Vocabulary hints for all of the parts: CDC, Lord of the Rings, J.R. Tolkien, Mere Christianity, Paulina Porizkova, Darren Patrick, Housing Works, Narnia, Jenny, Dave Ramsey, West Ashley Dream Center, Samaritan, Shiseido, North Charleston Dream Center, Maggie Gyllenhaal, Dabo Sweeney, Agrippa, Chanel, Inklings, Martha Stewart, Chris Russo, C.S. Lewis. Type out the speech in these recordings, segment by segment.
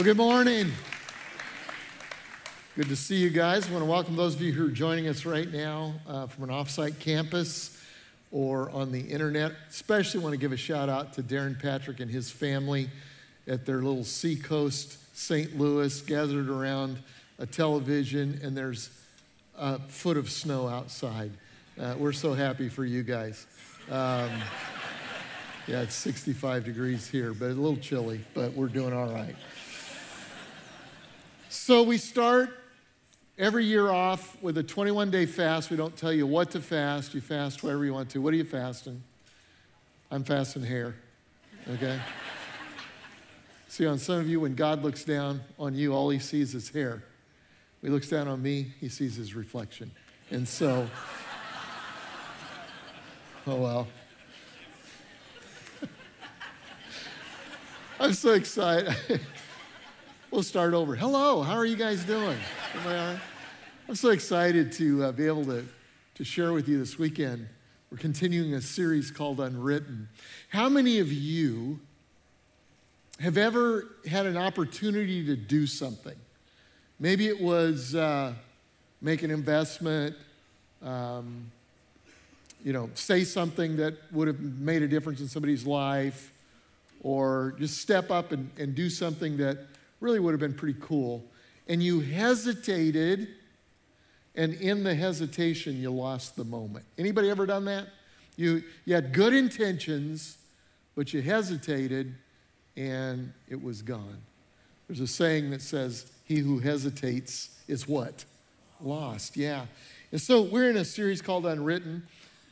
Well, good morning. Good to see you guys. I want to welcome those of you who are joining us right now from an off-site campus or on the internet. Especially want to give a shout out to Darren Patrick and his family at their little seacoast St. Louis, gathered around a television, and there's a foot of snow outside. We're so happy for you guys. Yeah, it's 65 degrees here, but a little chilly, but we're doing all right. So we start every year off with a 21-day fast. We don't tell you what to fast. You fast whatever you want to. What are you fasting? I'm fasting hair, okay? See, on some of you, when God looks down on you, all he sees is hair. When he looks down on me, he sees his reflection. And so, oh well. I'm so excited. We'll start over. Hello, how are you guys doing? Am I all right? I'm so excited to be able to share with you this weekend. We're continuing a series called Unwritten. How many of you have ever had an opportunity to do something? Maybe it was make an investment, say something that would have made a difference in somebody's life, or just step up and do something that really would have been pretty cool, and you hesitated, and in the hesitation, you lost the moment. Anybody ever done that? You had good intentions, but you hesitated, and it was gone. There's a saying that says, he who hesitates is what? Lost, yeah. And so we're in a series called Unwritten.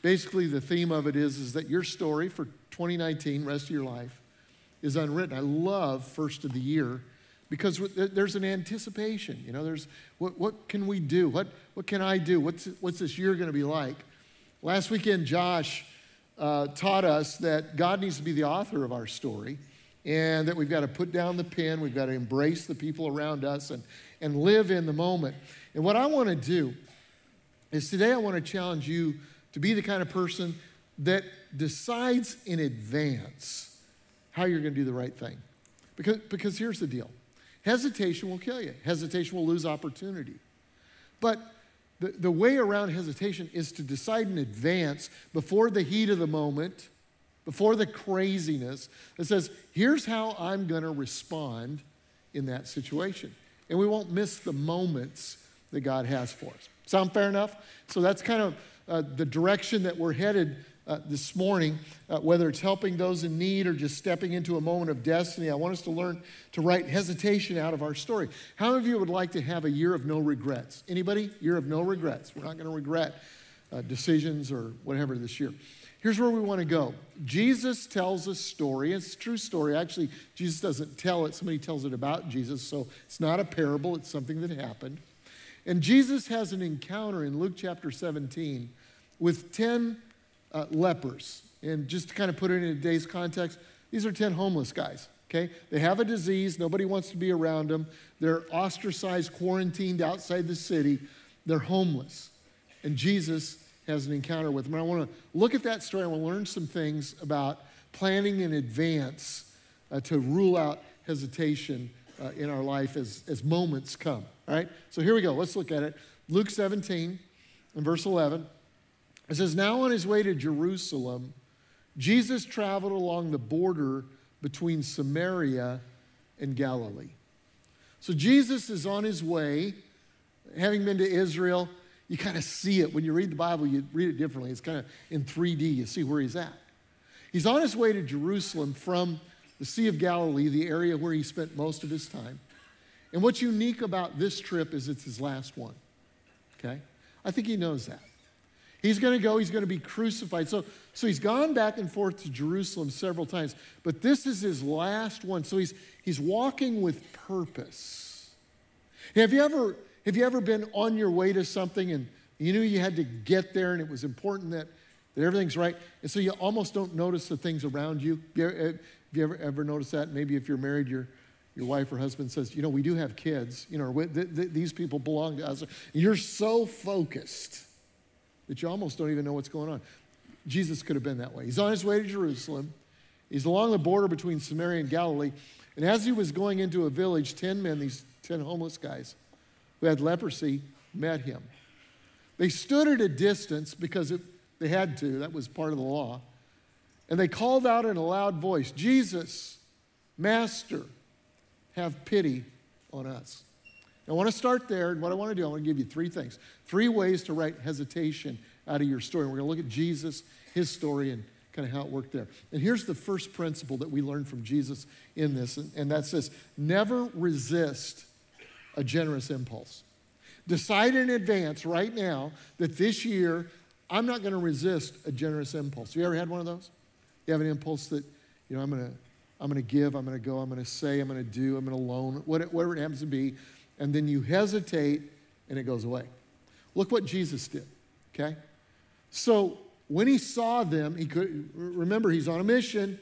Basically, the theme of it is that your story for 2019, rest of your life, is unwritten. I love first of the year, because there's an anticipation, there's what can we do? What can I do? What's this year going to be like? Last weekend, Josh taught us that God needs to be the author of our story, and that we've got to put down the pen, we've got to embrace the people around us and live in the moment. And what I want to do is today I want to challenge you to be the kind of person that decides in advance how you're going to do the right thing. Because here's the deal. Hesitation will kill you. Hesitation will lose opportunity. But the way around hesitation is to decide in advance, before the heat of the moment, before the craziness, that says, here's how I'm going to respond in that situation. And we won't miss the moments that God has for us. Sound fair enough? So that's kind of the direction that we're headed this morning, whether it's helping those in need or just stepping into a moment of destiny. I want us to learn to write hesitation out of our story. How many of you would like to have a year of no regrets? Anybody? Year of no regrets. We're not going to regret decisions or whatever this year. Here's where we want to go. Jesus tells a story. It's a true story. Actually, Jesus doesn't tell it. Somebody tells it about Jesus, so it's not a parable. It's something that happened. And Jesus has an encounter in Luke chapter 17 with 10 lepers. And just to kind of put it in today's context, these are 10 homeless guys, okay? They have a disease. Nobody wants to be around them. They're ostracized, quarantined outside the city. They're homeless. And Jesus has an encounter with them. And I want to look at that story. I want to learn some things about planning in advance to rule out hesitation in our life as moments come, all right? So here we go. Let's look at it. Luke 17 and verse 11. It says, now on his way to Jerusalem, Jesus traveled along the border between Samaria and Galilee. So Jesus is on his way. Having been to Israel, you kind of see it. When you read the Bible, you read it differently. It's kind of in 3D. You see where he's at. He's on his way to Jerusalem from the Sea of Galilee, the area where he spent most of his time. And what's unique about this trip is it's his last one, okay? I think he knows that. He's going to go. He's going to be crucified. So he's gone back and forth to Jerusalem several times, but this is his last one. So he's walking with purpose. Have you ever been on your way to something and you knew you had to get there and it was important that everything's right, and so you almost don't notice the things around you? Have you ever noticed that? Maybe if you're married, your wife or husband says, we do have kids. These people belong to us. And you're so focused that you almost don't even know what's going on. Jesus could have been that way. He's on his way to Jerusalem. He's along the border between Samaria and Galilee. And as he was going into a village, 10 men, these 10 homeless guys who had leprosy, met him. They stood at a distance because they had to. That was part of the law. And they called out in a loud voice, "Jesus, Master, have pity on us." I want to start there, and what I want to do, I want to give you three things. Three ways to write hesitation out of your story. We're going to look at Jesus, his story, and kind of how it worked there. And here's the first principle that we learned from Jesus in this, and that's this: never resist a generous impulse. Decide in advance right now that this year, I'm not going to resist a generous impulse. You ever had one of those? You have an impulse that, you know, I'm going to give, I'm going to go, I'm going to say, I'm going to do, I'm going to loan, whatever it happens to be, and then you hesitate and it goes away. Look what Jesus did, okay? So when he saw them, remember he's on a mission,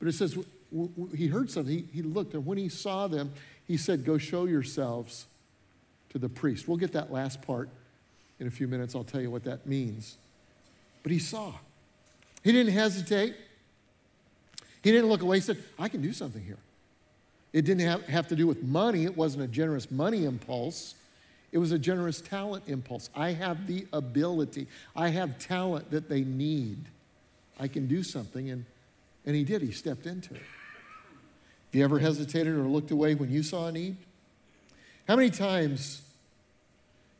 but it says he heard something, he looked, and when he saw them, he said, "Go show yourselves to the priest." We'll get that last part in a few minutes. I'll tell you what that means. But he saw. He didn't hesitate. He didn't look away. He said, "I can do something here." It didn't have to do with money. It wasn't a generous money impulse. It was a generous talent impulse. I have the ability. I have talent that they need. I can do something. And he did. He stepped into it. Have you ever hesitated or looked away when you saw a need? How many times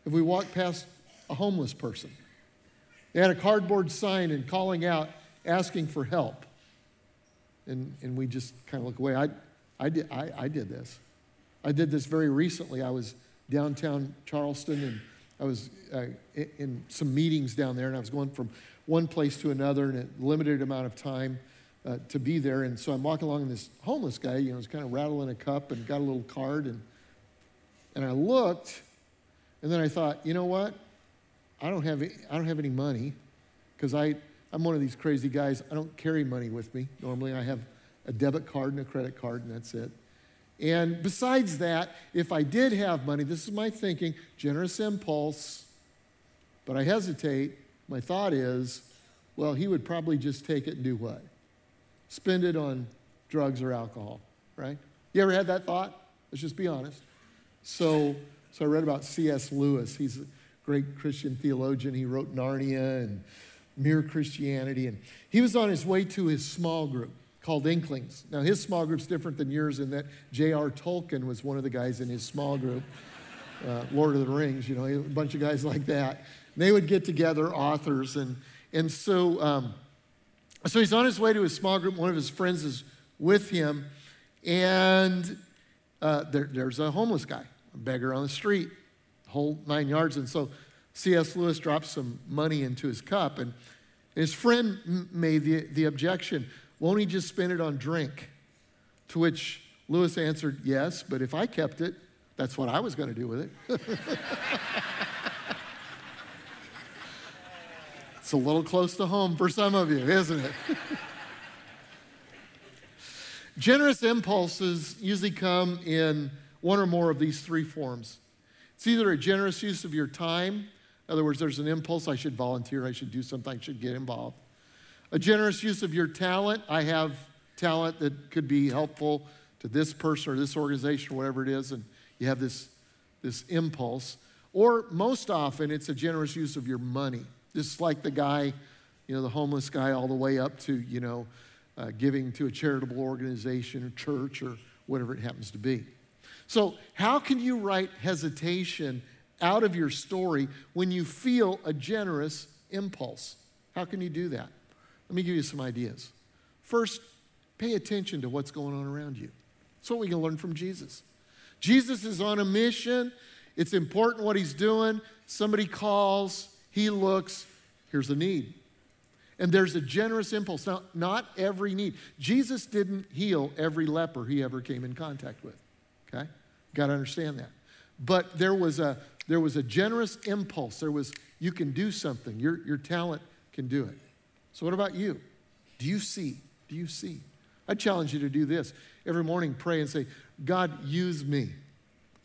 have we walked past a homeless person? They had a cardboard sign and calling out, asking for help. And we just kind of look away. I did this. I did this very recently. I was downtown Charleston, and I was in some meetings down there, and I was going from one place to another in a limited amount of time to be there. And so I'm walking along, and this homeless guy, you know, was kind of rattling a cup and got a little card. And I looked, and then I thought, you know what? I don't have any money because I'm one of these crazy guys. I don't carry money with me. Normally I have a debit card and a credit card, and that's it. And besides that, if I did have money, this is my thinking, generous impulse, but I hesitate. My thought is, well, he would probably just take it and do what? Spend it on drugs or alcohol, right? You ever had that thought? Let's just be honest. So I read about C.S. Lewis. He's a great Christian theologian. He wrote Narnia and Mere Christianity. And he was on his way to his small group called Inklings. Now, his small group's different than yours in that J.R. Tolkien was one of the guys in his small group, Lord of the Rings, you know, a bunch of guys like that. And they would get together, authors. And so he's on his way to his small group. One of his friends is with him. And there's a homeless guy, a beggar on the street, the whole 9 yards. And so C.S. Lewis dropped some money into his cup, and his friend made the objection, "Won't he just spend it on drink?" To which Lewis answered, "Yes, but if I kept it, that's what I was going to do with it." It's a little close to home for some of you, isn't it? Generous impulses usually come in one or more of these three forms. It's either a generous use of your time. In other words, there's an impulse, I should volunteer, I should do something, I should get involved. A generous use of your talent. I have talent that could be helpful to this person or this organization or whatever it is, and you have this impulse. Or most often, it's a generous use of your money. Just like the guy, you know, the homeless guy, all the way up to, you know, giving to a charitable organization or church or whatever it happens to be. So how can you write hesitation out of your story when you feel a generous impulse? How can you do that? Let me give you some ideas. First, pay attention to what's going on around you. That's what we can learn from Jesus. Jesus is on a mission. It's important what he's doing. Somebody calls. He looks. Here's the need. And there's a generous impulse. Now, not every need. Jesus didn't heal every leper he ever came in contact with. Okay? Got to understand that. But there was a generous impulse. There was, you can do something. Your talent can do it. So what about you? Do you see? I challenge you to do this. Every morning, pray and say, "God, use me."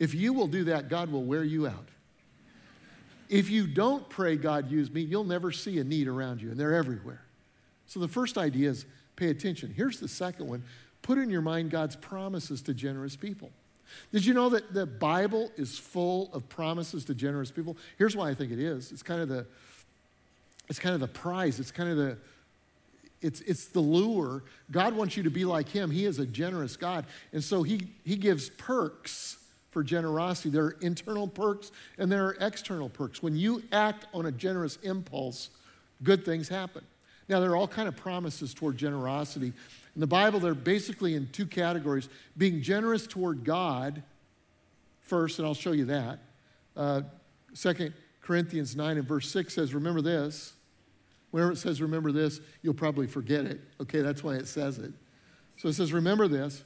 If you will do that, God will wear you out. If you don't pray, "God, use me," you'll never see a need around you, and they're everywhere. So the first idea is pay attention. Here's the second one. Put in your mind God's promises to generous people. Did you know that the Bible is full of promises to generous people? Here's why I think it is. It's kind of the prize. It's the lure. God wants you to be like him. He is a generous God. And so he gives perks for generosity. There are internal perks and there are external perks. When you act on a generous impulse, good things happen. Now, there are all kinds of promises toward generosity. In the Bible, they're basically in two categories: being generous toward God first, and I'll show you that. 2 Corinthians 9 and verse 6 says, remember this. Whenever it says remember this, you'll probably forget it. Okay, that's why it says it. So it says, remember this.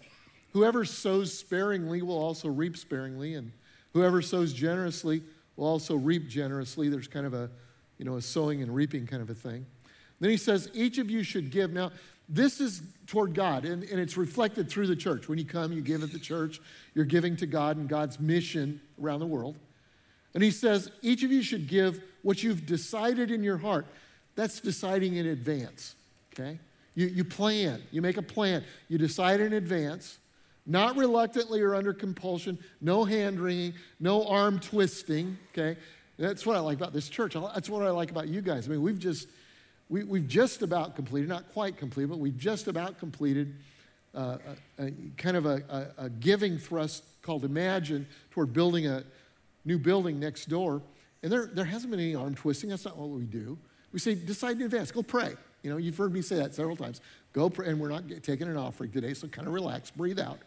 Whoever sows sparingly will also reap sparingly, and whoever sows generously will also reap generously. There's kind of a sowing and reaping kind of a thing. Then he says, each of you should give. Now, this is toward God, and it's reflected through the church. When you come, you give at the church. You're giving to God and God's mission around the world. And he says, each of you should give what you've decided in your heart. That's deciding in advance, okay? You plan. You make a plan. You decide in advance, not reluctantly or under compulsion, no hand-wringing, no arm twisting, okay? That's what I like about this church. That's what I like about you guys. I mean, we've just about completed, not quite completed, but we've just about completed a giving thrust called Imagine toward building a new building next door. And there hasn't been any arm twisting. That's not what we do. We say, decide in advance. Go pray. You know, you've heard me say that several times. Go pray. And we're not taking an offering today, so kind of relax. Breathe out.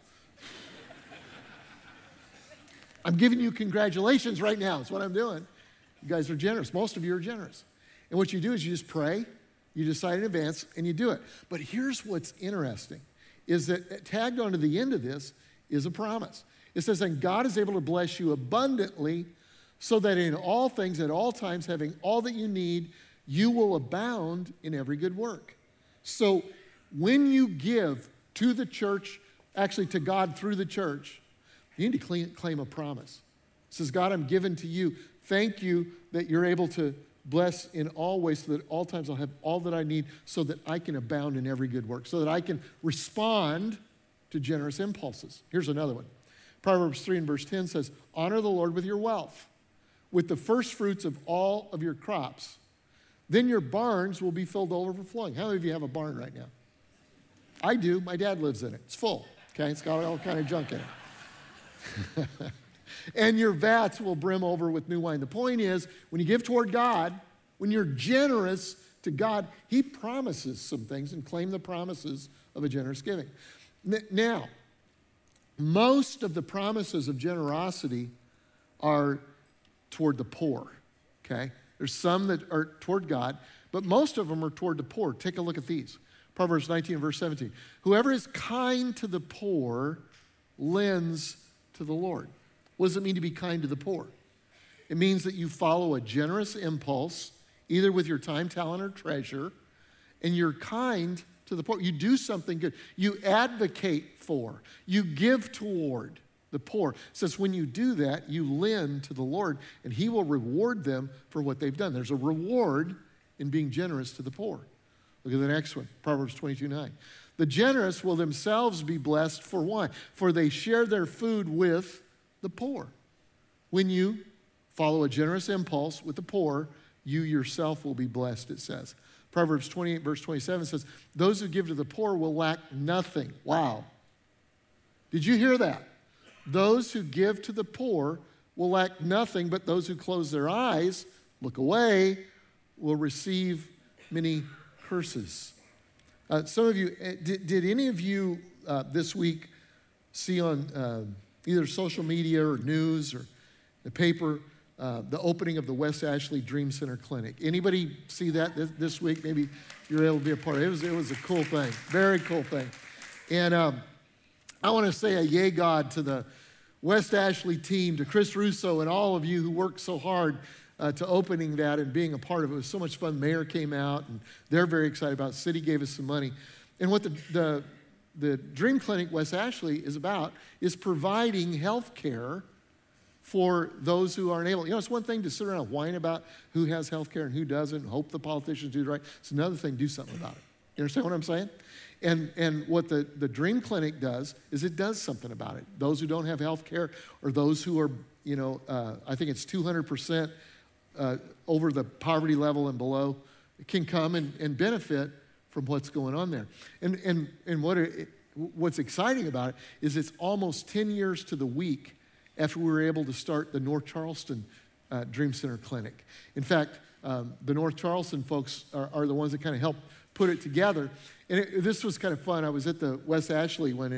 I'm giving you congratulations right now. That's what I'm doing. You guys are generous. Most of you are generous. And what you do is you just pray, you decide in advance, and you do it. But here's what's interesting, is that tagged onto the end of this is a promise. It says, and God is able to bless you abundantly so that in all things, at all times, having all that you need, you will abound in every good work. So when you give to the church, actually to God through the church, you need to claim a promise. It says, God, I'm given to you. Thank you that you're able to bless in all ways so that at all times I'll have all that I need so that I can abound in every good work, so that I can respond to generous impulses. Here's another one. Proverbs 3 and verse 10 says, honor the Lord with your wealth, with the first fruits of all of your crops. Then your barns will be filled overflowing. How many of you have a barn right now? I do. My dad lives in it. It's full. Okay, it's got all kind of junk in it. And your vats will brim over with new wine. The point is, when you give toward God, when you're generous to God, he promises some things, and claim the promises of a generous giving. Now, most of the promises of generosity are toward the poor, okay? There's some that are toward God, but most of them are toward the poor. Take a look at these. Proverbs 19, verse 17. Whoever is kind to the poor lends to the Lord. What does it mean to be kind to the poor? It means that you follow a generous impulse, either with your time, talent, or treasure, and you're kind to the poor. You do something good. You advocate for. You give toward the poor. It says when you do that, you lend to the Lord, and he will reward them for what they've done. There's a reward in being generous to the poor. Look at the next one, Proverbs 22:9. The generous will themselves be blessed for why? For they share their food with the poor. When you follow a generous impulse with the poor, you yourself will be blessed, it says. Proverbs 28, verse 27 says, those who give to the poor will lack nothing. Wow. Did you hear that? Those who give to the poor will lack nothing, but those who close their eyes, look away, will receive many curses. Some of you, did any of you this week see on either social media or news or the paper, the opening of the West Ashley Dream Center clinic? Anybody see that this week? Maybe you're able to be a part of it. It was a cool thing, very cool thing. And I want to say a yay God to the West Ashley team, to Chris Russo and all of you who worked so hard to opening that and being a part of it. It was so much fun. The mayor came out, and they're very excited about it. The city gave us some money. And what the Dream Clinic West Ashley is about is providing health care for those who aren't able. You know, it's one thing to sit around and whine about who has health care and who doesn't, and hope the politicians do the right. It's another thing, do something about it. You understand what I'm saying? And what the Dream Clinic does is it does something about it. Those who don't have health care or those who are, you know, I think it's 200% over the poverty level and below can come and benefit from what's going on there. And what's exciting about it is it's almost 10 years to the week after we were able to start the North Charleston Dream Center Clinic. In fact, the North Charleston folks are the ones that kind of helped put it together. And this was kind of fun. I was at the West Ashley one,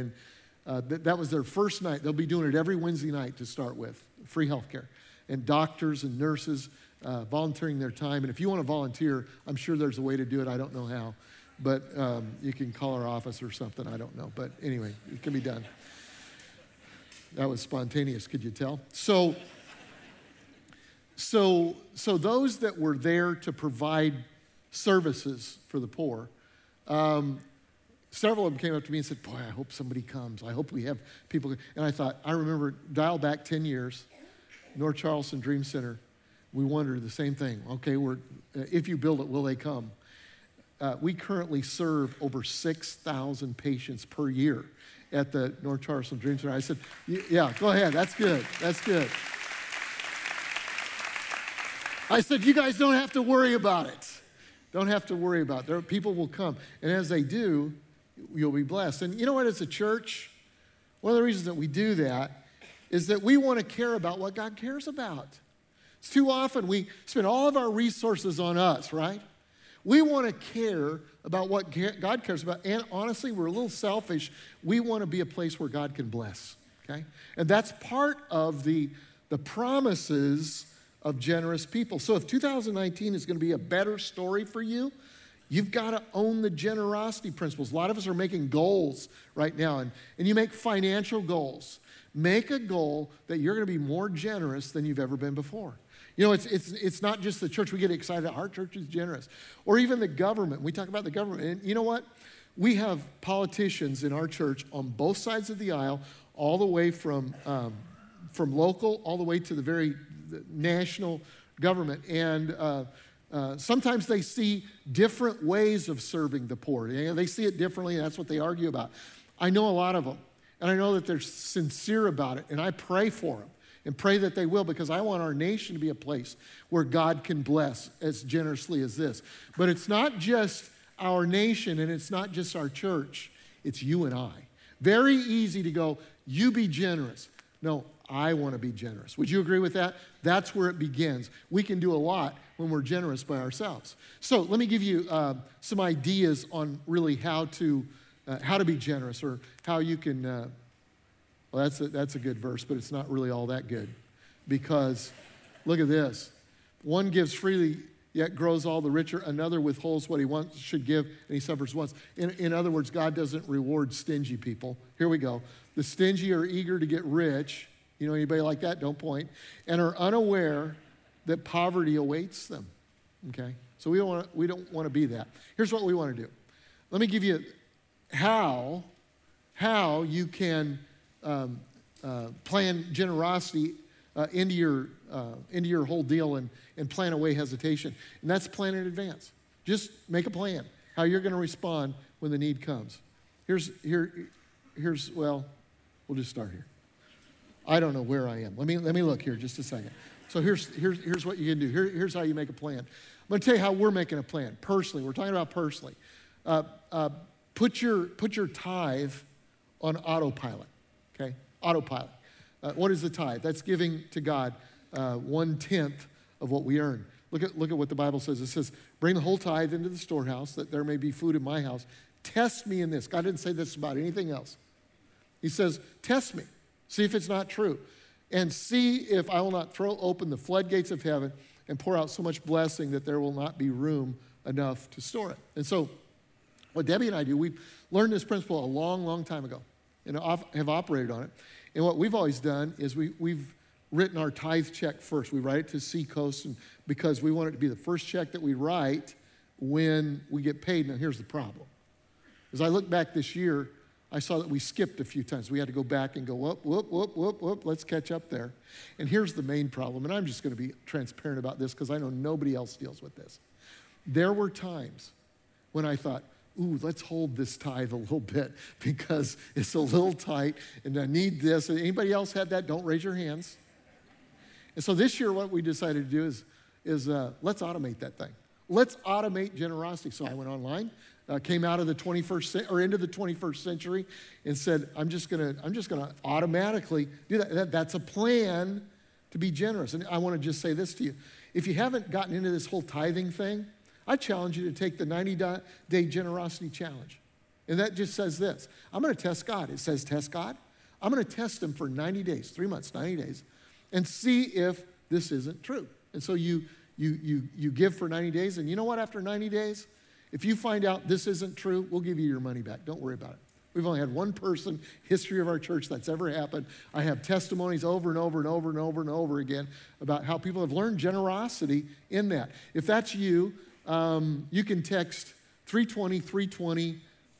and that was their first night. They'll be doing it every Wednesday night to start with, free healthcare. And doctors and nurses volunteering their time. And if you want to volunteer, I'm sure there's a way to do it. I don't know how. But you can call our office or something. I don't know. But anyway, it can be done. That was spontaneous, could you tell? So those that were there to provide services for the poor, several of them came up to me and said, boy, I hope somebody comes. I hope we have people. And I thought, I remember, dial back 10 years, North Charleston Dream Center, we wondered the same thing. Okay, if you build it, will they come? We currently serve over 6,000 patients per year at the North Charleston Dream Center. I said, yeah, go ahead, that's good, that's good. I said, you guys don't have to worry about it. Don't have to worry about it. People will come. And as they do, you'll be blessed. And you know what, as a church, one of the reasons that we do that is that we want to care about what God cares about. It's too often we spend all of our resources on us, right? We want to care about what God cares about. And honestly, we're a little selfish. We want to be a place where God can bless, okay? And that's part of the promises of generous people. So if 2019 is going to be a better story for you, you've got to own the generosity principles. A lot of us are making goals right now, and you make financial goals. Make a goal that you're going to be more generous than you've ever been before. You know, it's not just the church. We get excited. Our church is generous. Or even the government. We talk about the government. And you know what? We have politicians in our church on both sides of the aisle, all the way from local all the way to the very national government. And sometimes they see different ways of serving the poor. You know, they see it differently, and that's what they argue about. I know a lot of them. And I know that they're sincere about it, and I pray for them and pray that they will, because I want our nation to be a place where God can bless as generously as this. But it's not just our nation, and it's not just our church. It's you and I. Very easy to go, you be generous. No, I want to be generous. Would you agree with that? That's where it begins. We can do a lot when we're generous by ourselves. So let me give you some ideas on really how to be generous, or how you can, well, that's a good verse, but it's not really all that good, because look at this. One gives freely, yet grows all the richer. Another withholds what he wants should give, and he suffers once. In other words, God doesn't reward stingy people. Here we go. The stingy are eager to get rich. You know anybody like that? Don't point. And are unaware that poverty awaits them, okay? So we don't want to be that. Here's what we want to do. Let me give you how you can plan generosity into your whole deal and plan away hesitation. And that's plan in advance. Just make a plan how you're going to respond when the need comes. Well, we'll just start here. I don't know where I am. Let me look here just a second. So here's what you can do. Here's how you make a plan. I'm going to tell you how we're making a plan personally. We're talking about personally. Put your tithe on autopilot, okay? Autopilot. What is the tithe? That's giving to God 1/10 of what we earn. Look at what the Bible says. It says, bring the whole tithe into the storehouse that there may be food in my house. Test me in this. God didn't say this about anything else. He says, test me. See if it's not true. And see if I will not throw open the floodgates of heaven and pour out so much blessing that there will not be room enough to store it. And so, what Debbie and I do, we learned this principle a long, long time ago and have operated on it. And what we've always done is we've written our tithe check first. We write it to Seacoast, and because we want it to be the first check that we write when we get paid. Now, here's the problem. As I look back this year, I saw that we skipped a few times. We had to go back and go, whoop, let's catch up there. And here's the main problem, and I'm just going to be transparent about this because I know nobody else deals with this. There were times when I thought, ooh, let's hold this tithe a little bit because it's a little tight and I need this. Anybody else had that? Don't raise your hands. And so this year what we decided to do is let's automate that thing. Let's automate generosity. So I went online, came out of the 21st or into the 21st century and said, I'm just gonna automatically do that. That's a plan to be generous. And I wanna just say this to you. If you haven't gotten into this whole tithing thing, I challenge you to take the 90-day generosity challenge. And that just says this, I'm gonna test God. It says test God. I'm gonna test him for 90 days, 3 months, 90 days, and see if this isn't true. And so you give for 90 days, and you know what, after 90 days, if you find out this isn't true, we'll give you your money back. Don't worry about it. We've only had one person, history of our church, that's ever happened. I have testimonies over and over and over and over and over again about how people have learned generosity in that. If that's you, you can text 320-320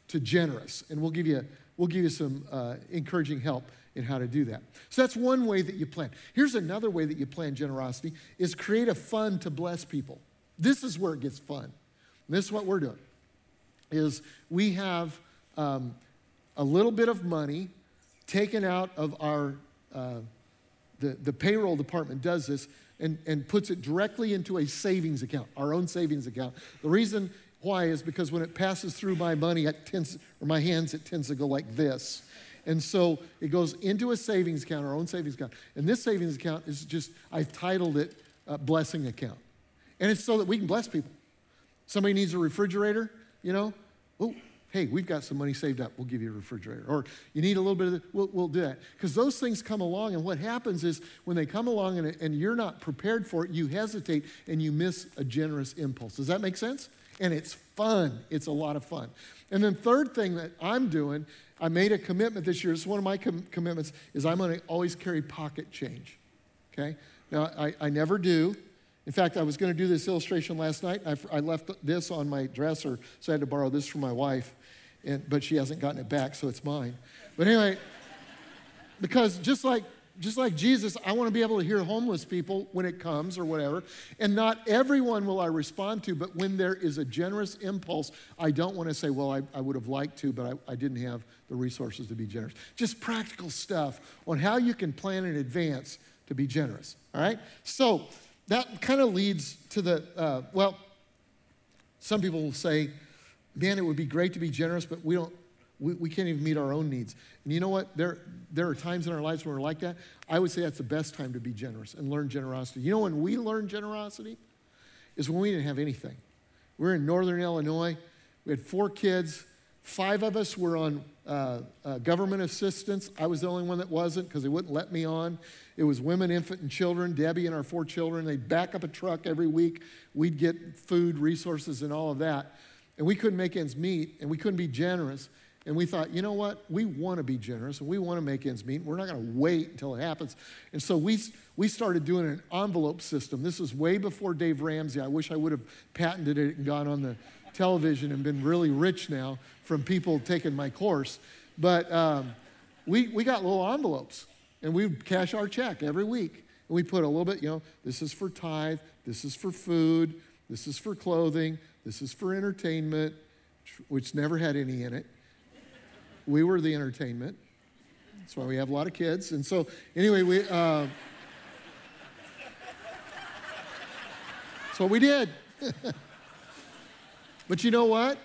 to generous, and we'll give you some encouraging help in how to do that. So that's one way that you plan. Here's another way that you plan generosity is create a fund to bless people. This is where it gets fun. And this is what we're doing, is we have a little bit of money taken out of our, the payroll department does this and puts it directly into a savings account, our own savings account. The reason why is because when it passes through my money, it tends to go like this. And so it goes into a savings account, our own savings account. And this savings account is just, I've titled it Blessing Account. And it's so that we can bless people. Somebody needs a refrigerator, you know? Oh, hey, we've got some money saved up. We'll give you a refrigerator. Or you need a little bit of this, we'll do that. Because those things come along, and what happens is when they come along and you're not prepared for it, you hesitate and you miss a generous impulse. Does that make sense? And it's fun. It's a lot of fun. And then third thing that I'm doing, I made a commitment this year. It's one of my commitments is I'm going to always carry pocket change, okay? Now, I never do. In fact, I was going to do this illustration last night. I left this on my dresser, so I had to borrow this from my wife, but she hasn't gotten it back, so it's mine. But anyway, because just like Jesus, I want to be able to hear homeless people when it comes or whatever, and not everyone will I respond to, but when there is a generous impulse, I don't want to say, well, I would have liked to, but I didn't have the resources to be generous. Just practical stuff on how you can plan in advance to be generous, all right? So, that kind of leads to the, well, some people will say, man, it would be great to be generous, but we can't even meet our own needs. And you know what? There are times in our lives when we're like that. I would say that's the best time to be generous and learn generosity. You know when we learn generosity? Is when we didn't have anything. We were in northern Illinois. We had 4 kids. 5 of us were on government assistance. I was the only one that wasn't because they wouldn't let me on. It was women, infant, and children, Debbie and our 4 children. They'd back up a truck every week. We'd get food, resources, and all of that. And we couldn't make ends meet, and we couldn't be generous. And we thought, you know what? We want to be generous, and we want to make ends meet. We're not going to wait until it happens. And so we started doing an envelope system. This was way before Dave Ramsey. I wish I would have patented it and gone on the television and been really rich now from people taking my course. But we got little envelopes, and we'd cash our check every week. And we put a little bit, you know, this is for tithe, this is for food, this is for clothing, this is for entertainment, which never had any in it. We were the entertainment. That's why we have a lot of kids. And so anyway, that's what we did. But you know what?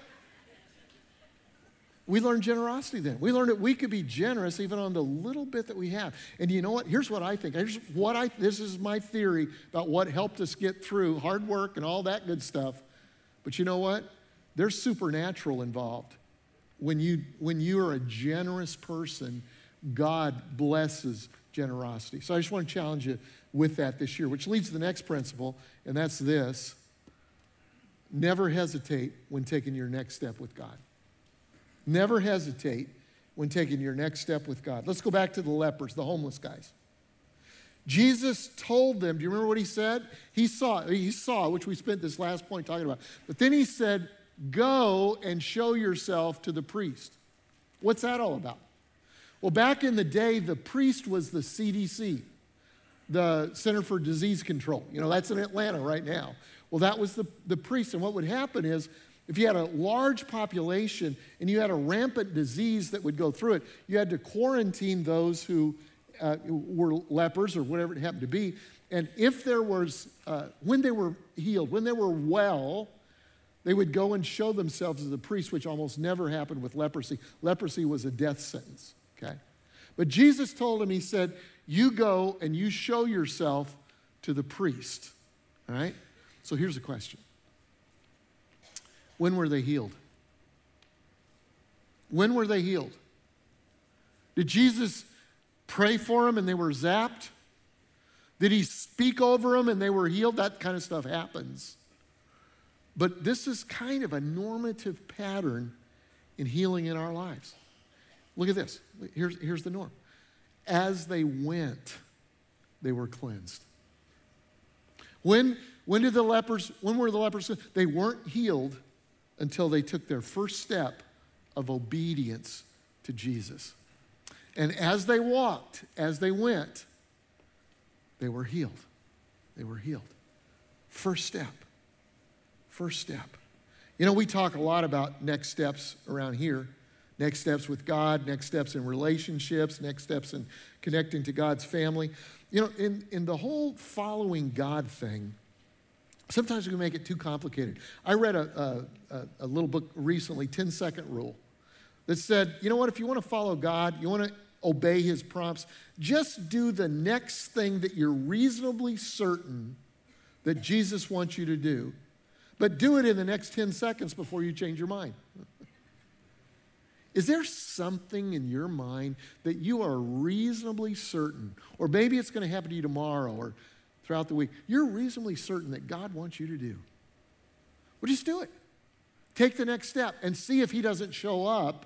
We learned generosity then. We learned that we could be generous even on the little bit that we have. And you know what? Here's what I think. This is my theory about what helped us get through hard work and all that good stuff. But you know what? There's supernatural involved. When you are a generous person, God blesses generosity. So I just want to challenge you with that this year, which leads to the next principle, and that's this. Never hesitate when taking your next step with God. Never hesitate when taking your next step with God. Let's go back to the lepers, the homeless guys. Jesus told them, do you remember what he said? He saw, which we spent this last point talking about. But then he said, go and show yourself to the priest. What's that all about? Well, back in the day, the priest was the CDC, the Center for Disease Control. You know, that's in Atlanta right now. Well, that was the priest. And what would happen is If you had a large population and you had a rampant disease that would go through it, you had to quarantine those who were lepers or whatever it happened to be. And if there was, when they were healed, when they were well, they would go and show themselves as a priest, which almost never happened with leprosy. Leprosy was a death sentence, okay? But Jesus told him, he said, you go and you show yourself to the priest, all right? So here's the question. When were they healed? When were they healed? Did Jesus pray for them and they were zapped? Did he speak over them and they were healed? That kind of stuff happens. But this is kind of a normative pattern in healing in our lives. Look at this. Here's the norm. As they went, they were cleansed. When were the lepers? They weren't healed until they took their first step of obedience to Jesus. And as they walked, as they went, they were healed. They were healed. First step. First step. You know, we talk a lot about next steps around here. Next steps with God, next steps in relationships, next steps in connecting to God's family. You know, in the whole following God thing, sometimes we make it too complicated. I read a little book recently, 10-Second Rule, that said, you know what, if you want to follow God, you want to obey his prompts, just do the next thing that you're reasonably certain that Jesus wants you to do, but do it in the next 10 seconds before you change your mind. Is there something in your mind that you are reasonably certain, or maybe it's going to happen to you tomorrow or throughout the week, you're reasonably certain that God wants you to do? Well, just do it. Take the next step and see if he doesn't show up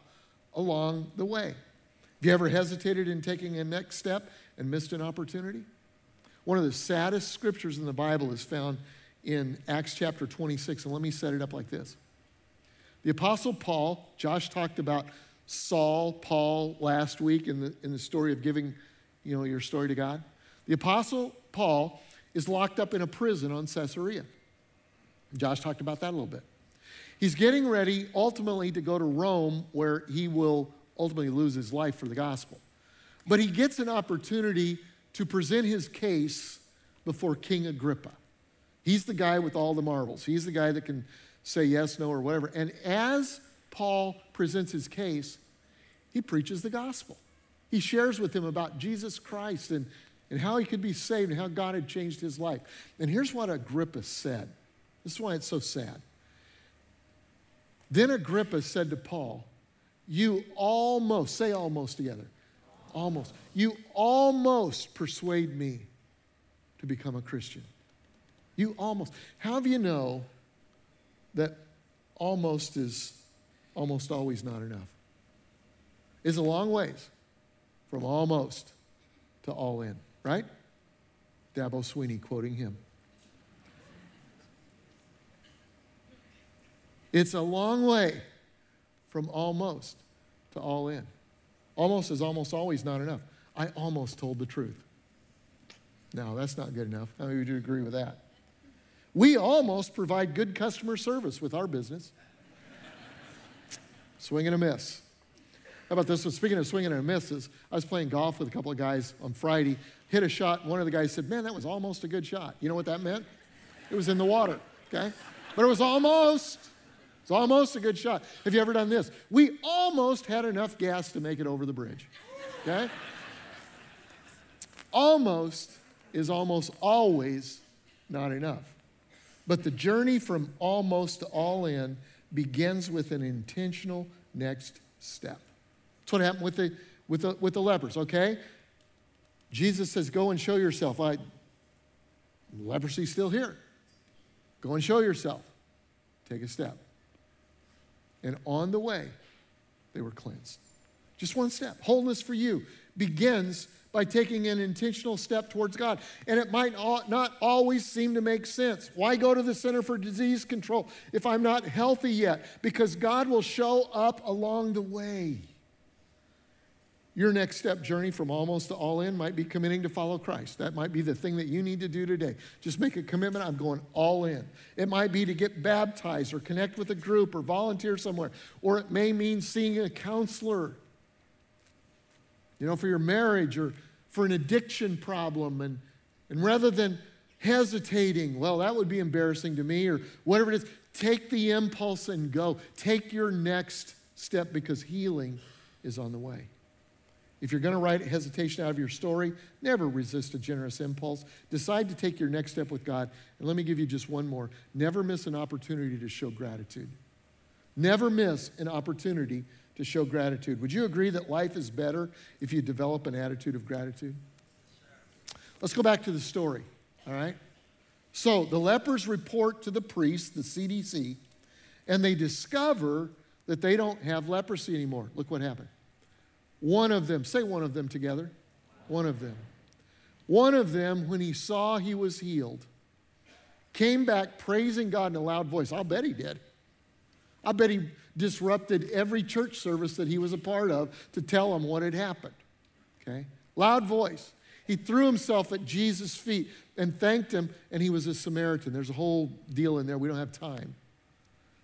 along the way. Have you ever hesitated in taking a next step and missed an opportunity? One of the saddest scriptures in the Bible is found in Acts chapter 26, and let me set it up like this. The Apostle Paul, Josh talked about Saul, Paul last week in the story of giving, you know, your story to God. The Apostle Paul is locked up in a prison on Caesarea. Josh talked about that a little bit. He's getting ready ultimately to go to Rome, where he will ultimately lose his life for the gospel. But he gets an opportunity to present his case before King Agrippa. He's the guy with all the marbles. He's the guy that can say yes, no, or whatever. And as Paul presents his case, he preaches the gospel. He shares with him about Jesus Christ and how he could be saved and how God had changed his life. And here's what Agrippa said. This is why it's so sad. Then Agrippa said to Paul, you almost, say almost together, almost. You almost persuade me to become a Christian. You almost. How do you know that almost is almost always not enough? It's a long ways from almost to all in, right? Dabo Sweeney quoting him. It's a long way from almost to all in. Almost is almost always not enough. I almost told the truth. No, that's not good enough. How many of you agree with that? We almost provide good customer service with our business. Swing and a miss. How about this one? Speaking of swinging and misses, I was playing golf with a couple of guys on Friday, hit a shot, and one of the guys said, man, that was almost a good shot. You know what that meant? It was in the water, okay? But it was almost a good shot. Have you ever done this? We almost had enough gas to make it over the bridge, okay? Almost is almost always not enough. But the journey from almost to all in begins with an intentional next step. That's what happened with the lepers, okay? Jesus says, go and show yourself. Leprosy's still here. Go and show yourself. Take a step. And on the way, they were cleansed. Just one step. Wholeness for you begins by taking an intentional step towards God. And it might not always seem to make sense. Why go to the Center for Disease Control if I'm not healthy yet? Because God will show up along the way. Your next step journey from almost to all in might be committing to follow Christ. That might be the thing that you need to do today. Just make a commitment, I'm going all in. It might be to get baptized or connect with a group or volunteer somewhere. Or it may mean seeing a counselor, you know, for your marriage or for an addiction problem. And rather than hesitating, well, that would be embarrassing to me or whatever it is, take the impulse and go. Take your next step because healing is on the way. If you're going to write hesitation out of your story, never resist a generous impulse. Decide to take your next step with God. And let me give you just one more. Never miss an opportunity to show gratitude. Never miss an opportunity to show gratitude. Would you agree that life is better if you develop an attitude of gratitude? Let's go back to the story, all right? So the lepers report to the priest, the CDC, and they discover that they don't have leprosy anymore. Look what happened. One of them, say one of them together. One of them. One of them, when he saw he was healed, came back praising God in a loud voice. I'll bet he did. I bet he disrupted every church service that he was a part of to tell him what had happened, okay? Loud voice. He threw himself at Jesus' feet and thanked him, and he was a Samaritan. There's a whole deal in there. We don't have time.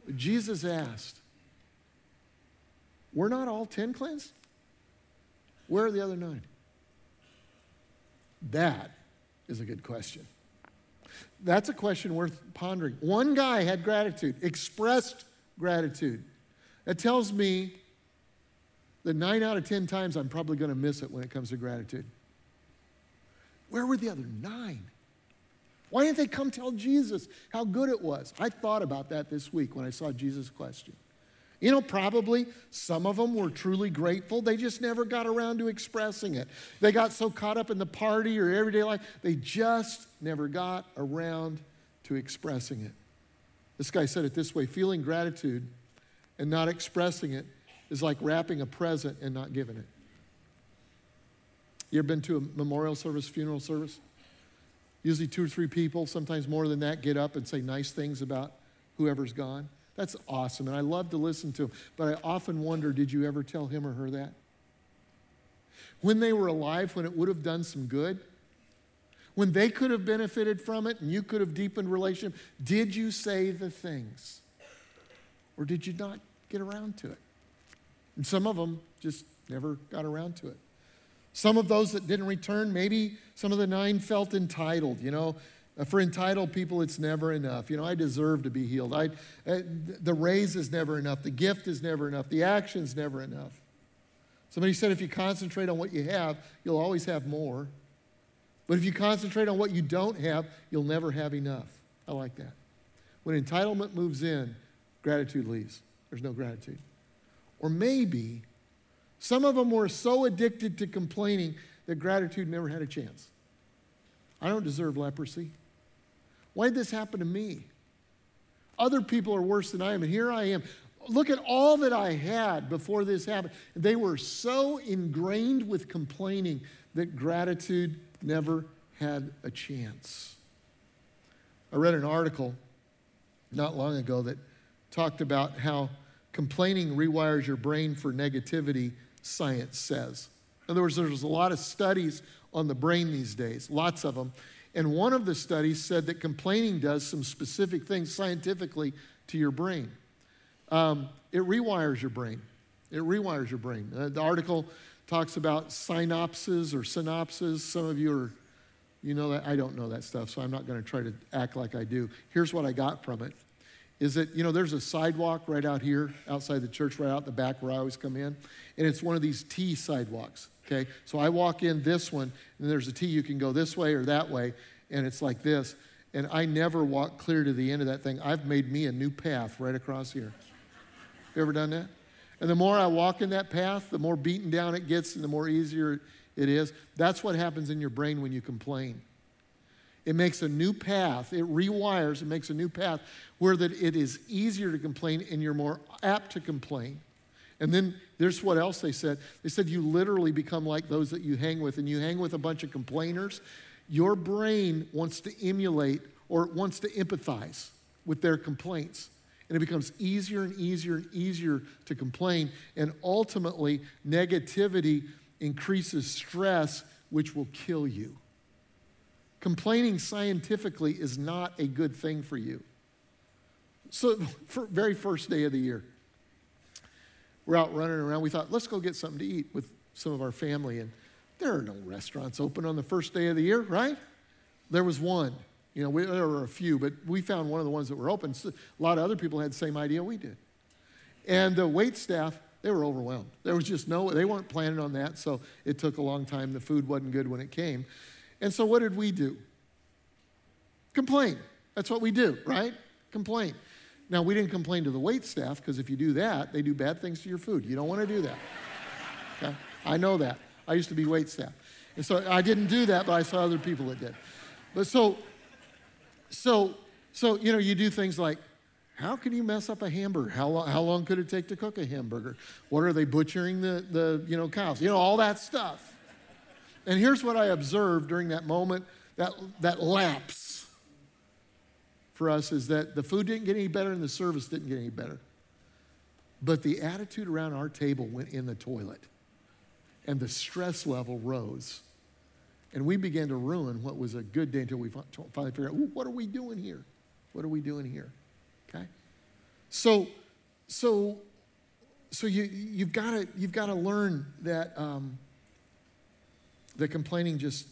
But Jesus asked, were not all 10 cleansed? Where are the other 9? That is a good question. That's a question worth pondering. One guy had gratitude, expressed gratitude. That tells me that 9 out of 10 times I'm probably going to miss it when it comes to gratitude. Where were the other 9? Why didn't they come tell Jesus how good it was? I thought about that this week when I saw Jesus' question. You know, probably some of them were truly grateful. They just never got around to expressing it. They got so caught up in the party or everyday life, they just never got around to expressing it. This guy said it this way, feeling gratitude and not expressing it is like wrapping a present and not giving it. You ever been to a memorial service, funeral service? Usually 2 or 3 people, sometimes more than that, get up and say nice things about whoever's gone. That's awesome, and I love to listen to him, but I often wonder, did you ever tell him or her that? When they were alive, when it would have done some good, when they could have benefited from it and you could have deepened relationship, did you say the things? Or did you not get around to it? And some of them just never got around to it. Some of those that didn't return, maybe some of the 9 felt entitled, you know, for entitled people, it's never enough. You know, I deserve to be healed. The raise is never enough. The gift is never enough. The action's never enough. Somebody said if you concentrate on what you have, you'll always have more. But if you concentrate on what you don't have, you'll never have enough. I like that. When entitlement moves in, gratitude leaves. There's no gratitude. Or maybe some of them were so addicted to complaining that gratitude never had a chance. I don't deserve leprosy. Why did this happen to me? Other people are worse than I am, and here I am. Look at all that I had before this happened. They were so ingrained with complaining that gratitude never had a chance. I read an article not long ago that talked about how complaining rewires your brain for negativity, science says. In other words, there's a lot of studies on the brain these days, lots of them. And one of the studies said that complaining does some specific things scientifically to your brain. It rewires your brain. It rewires your brain. The article talks about synapses or synapses. Some of you are, you know that. I don't know that stuff, so I'm not going to try to act like I do. Here's what I got from it. Is that, you know, there's a sidewalk right out here, outside the church, right out the back where I always come in. And it's one of these T sidewalks, okay? So I walk in this one, and there's a T. You can go this way or that way, and it's like this. And I never walk clear to the end of that thing. I've made me a new path right across here. You ever done that? And the more I walk in that path, the more beaten down it gets and the more easier it is. That's what happens in your brain when you complain. It makes a new path. It rewires. It makes a new path where that it is easier to complain and you're more apt to complain. And then there's what else they said. They said you literally become like those that you hang with, and you hang with a bunch of complainers. Your brain wants to emulate or wants to empathize with their complaints. And it becomes easier and easier and easier to complain. And ultimately, negativity increases stress, which will kill you. Complaining scientifically is not a good thing for you. So the very first day of the year, we're out running around. We thought, let's go get something to eat with some of our family. And there are no restaurants open on the first day of the year, right? There was one. You know, there were a few, but we found one of the ones that were open. So a lot of other people had the same idea we did. And the wait staff, they were overwhelmed. There was just no, they weren't planning on that, so it took a long time. The food wasn't good when it came. And so what did we do? Complain. That's what we do, right? Complain. Now, we didn't complain to the wait staff, because if you do that, they do bad things to your food. You don't want to do that. Okay? I know that. I used to be wait staff. And so I didn't do that, but I saw other people that did. But so you know, you do things like, how can you mess up a hamburger? How long could it take to cook a hamburger? What are they butchering the cows? You know, all that stuff. And here's what I observed during that moment, that lapse for us, is that the food didn't get any better and the service didn't get any better. But the attitude around our table went in the toilet. And the stress level rose. And we began to ruin what was a good day until we finally figured out, what are we doing here? What are we doing here? Okay? So you've got to learn that that complaining just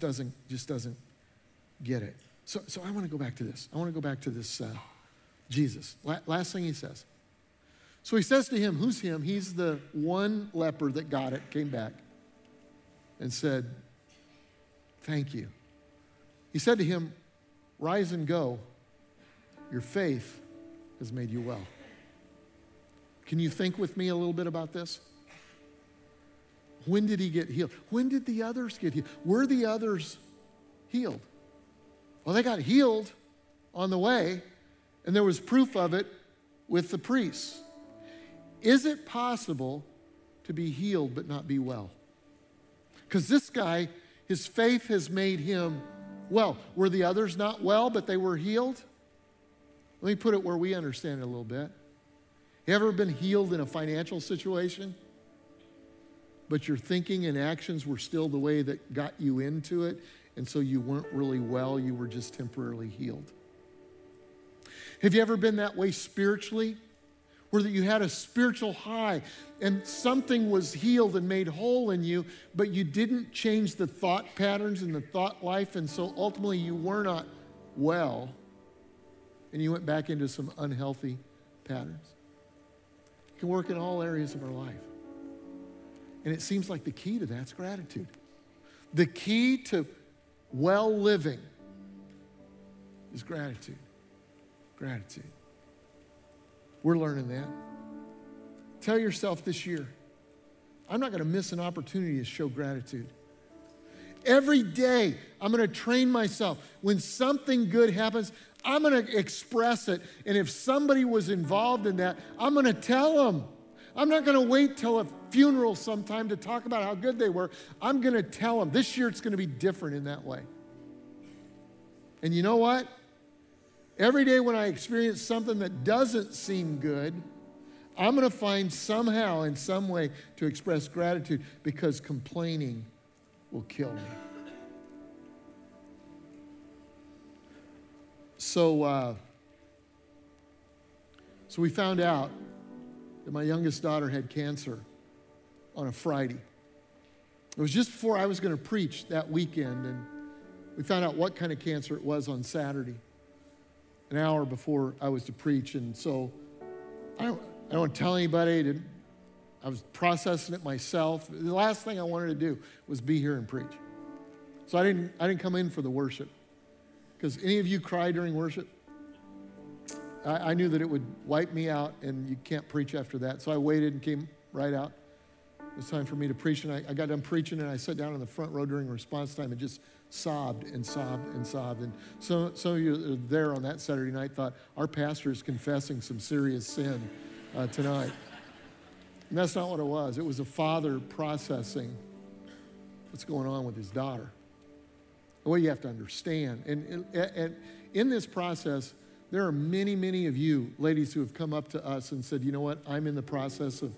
doesn't get it. So I want to go back to this. I want to go back to this Jesus. Last thing he says. So he says to him, who's him? He's the one leper that got it, came back, and said, thank you. He said to him, rise and go. Your faith has made you well. Can you think with me a little bit about this? When did he get healed? When did the others get healed? Were the others healed? Well, they got healed on the way, and there was proof of it with the priests. Is it possible to be healed but not be well? Because this guy, his faith has made him well. Were the others not well, but they were healed? Let me put it where we understand it a little bit. You ever been healed in a financial situation, but your thinking and actions were still the way that got you into it, and so you weren't really well, you were just temporarily healed? Have you ever been that way spiritually, where that you had a spiritual high and something was healed and made whole in you, but you didn't change the thought patterns and the thought life, and so ultimately you were not well, and you went back into some unhealthy patterns? It can work in all areas of our life. And it seems like the key to that's gratitude. The key to well living is gratitude. Gratitude. We're learning that. Tell yourself this year, I'm not going to miss an opportunity to show gratitude. Every day, I'm going to train myself. When something good happens, I'm going to express it. And if somebody was involved in that, I'm going to tell them. I'm not going to wait till a funeral sometime to talk about how good they were. I'm going to tell them. This year, it's going to be different in that way. And you know what? Every day when I experience something that doesn't seem good, I'm going to find somehow in some way to express gratitude, because complaining will kill me. So we found out that my youngest daughter had cancer on a Friday. It was just before I was going to preach that weekend, and we found out what kind of cancer it was on Saturday, an hour before I was to preach. And so I don't want to tell anybody. I was processing it myself. The last thing I wanted to do was be here and preach. So I didn't come in for the worship. Because any of you cry during worship? I knew that it would wipe me out, and you can't preach after that. So I waited and came right out. It was time for me to preach, and I got done preaching, and I sat down on the front row during response time and just sobbed and sobbed and sobbed. And some of you that were there on that Saturday night thought, our pastor is confessing some serious sin tonight. And that's not what it was. It was a father processing what's going on with his daughter. Well, you have to understand. And in this process, there are many, many of you ladies who have come up to us and said, you know what, I'm in the process of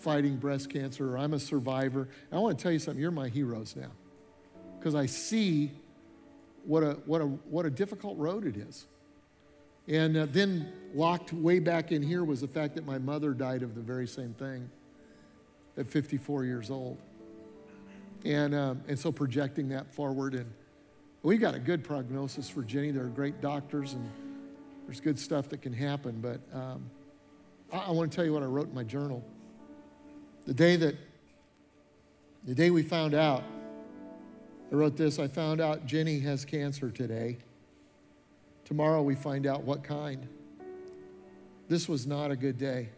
fighting breast cancer, or I'm a survivor. And I want to tell you something, you're my heroes now. Because I see what a difficult road it is. And then locked way back in here was the fact that my mother died of the very same thing at 54 years old. And so projecting that forward, and we got a good prognosis for Jenny. There are great doctors, and there's good stuff that can happen. But I want to tell you what I wrote in my journal. The day we found out, I wrote this: I found out Jenny has cancer today. Tomorrow we find out what kind. This was not a good day.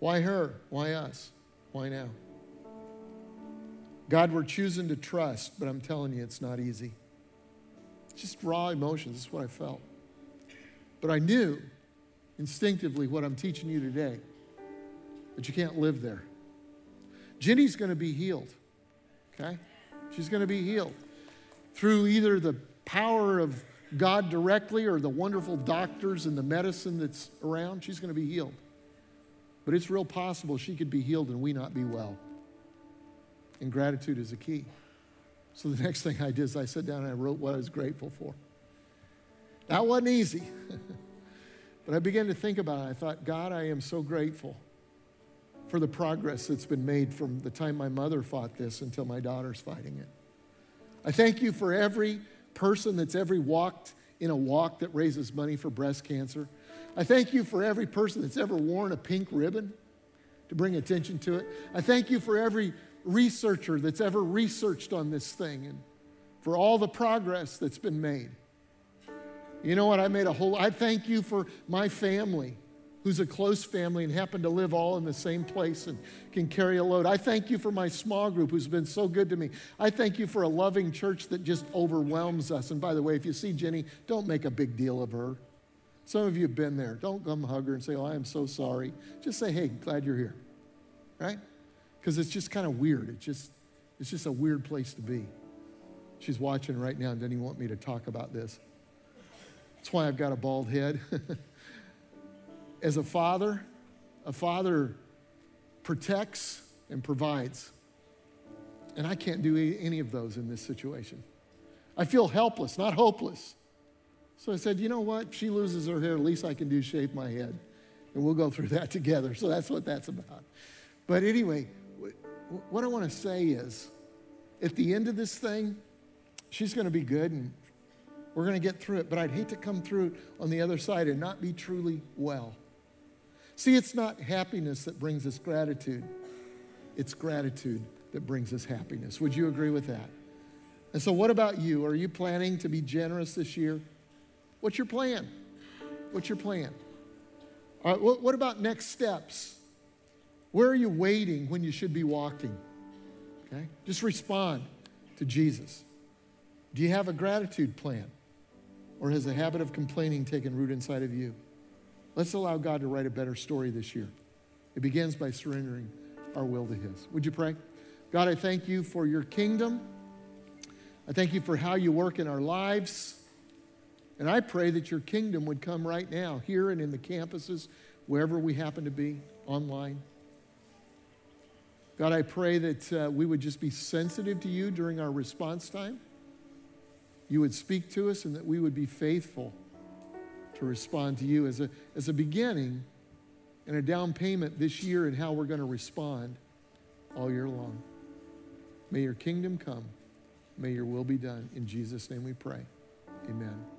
Why her? Why us? Why now? God, we're choosing to trust, but I'm telling you, it's not easy. It's just raw emotions. That's what I felt. But I knew instinctively what I'm teaching you today, that you can't live there. Jenny's going to be healed, okay? She's going to be healed through either the power of God directly or the wonderful doctors and the medicine that's around. She's going to be healed. But it's real possible she could be healed and we not be well. And gratitude is a key. So the next thing I did is I sat down and I wrote what I was grateful for. That wasn't easy. But I began to think about it. I thought, God, I am so grateful for the progress that's been made from the time my mother fought this until my daughter's fighting it. I thank you for every person that's ever walked in a walk that raises money for breast cancer. I thank you for every person that's ever worn a pink ribbon to bring attention to it. I thank you for every researcher that's ever researched on this thing and for all the progress that's been made. You know what? I thank you for my family, who's a close family and happen to live all in the same place and can carry a load. I thank you for my small group who's been so good to me. I thank you for a loving church that just overwhelms us. And by the way, if you see Jenny, don't make a big deal of her. Some of you have been there. Don't come hug her and say, oh, I am so sorry. Just say, hey, glad you're here, right? Because it's just kind of weird. It's just a weird place to be. She's watching right now and doesn't even want me to talk about this. That's why I've got a bald head. As a father protects and provides. And I can't do any of those in this situation. I feel helpless, not hopeless. So I said, you know what? If she loses her hair, at least I can do shave my head. And we'll go through that together. So that's what that's about. But anyway, what I want to say is, at the end of this thing, she's going to be good and we're going to get through it. But I'd hate to come through on the other side and not be truly well. See, it's not happiness that brings us gratitude. It's gratitude that brings us happiness. Would you agree with that? And so what about you? Are you planning to be generous this year? What's your plan? What's your plan? All right, what about next steps? Where are you waiting when you should be walking? Okay? Just respond to Jesus. Do you have a gratitude plan? Or has the habit of complaining taken root inside of you? Let's allow God to write a better story this year. It begins by surrendering our will to his. Would you pray? God, I thank you for your kingdom. I thank you for how you work in our lives. And I pray that your kingdom would come right now, here and in the campuses, wherever we happen to be, online. God, I pray that we would just be sensitive to you during our response time. You would speak to us and that we would be faithful to respond to you as a beginning and a down payment this year in how we're going to respond all year long. May your kingdom come. May your will be done. In Jesus' name we pray. Amen.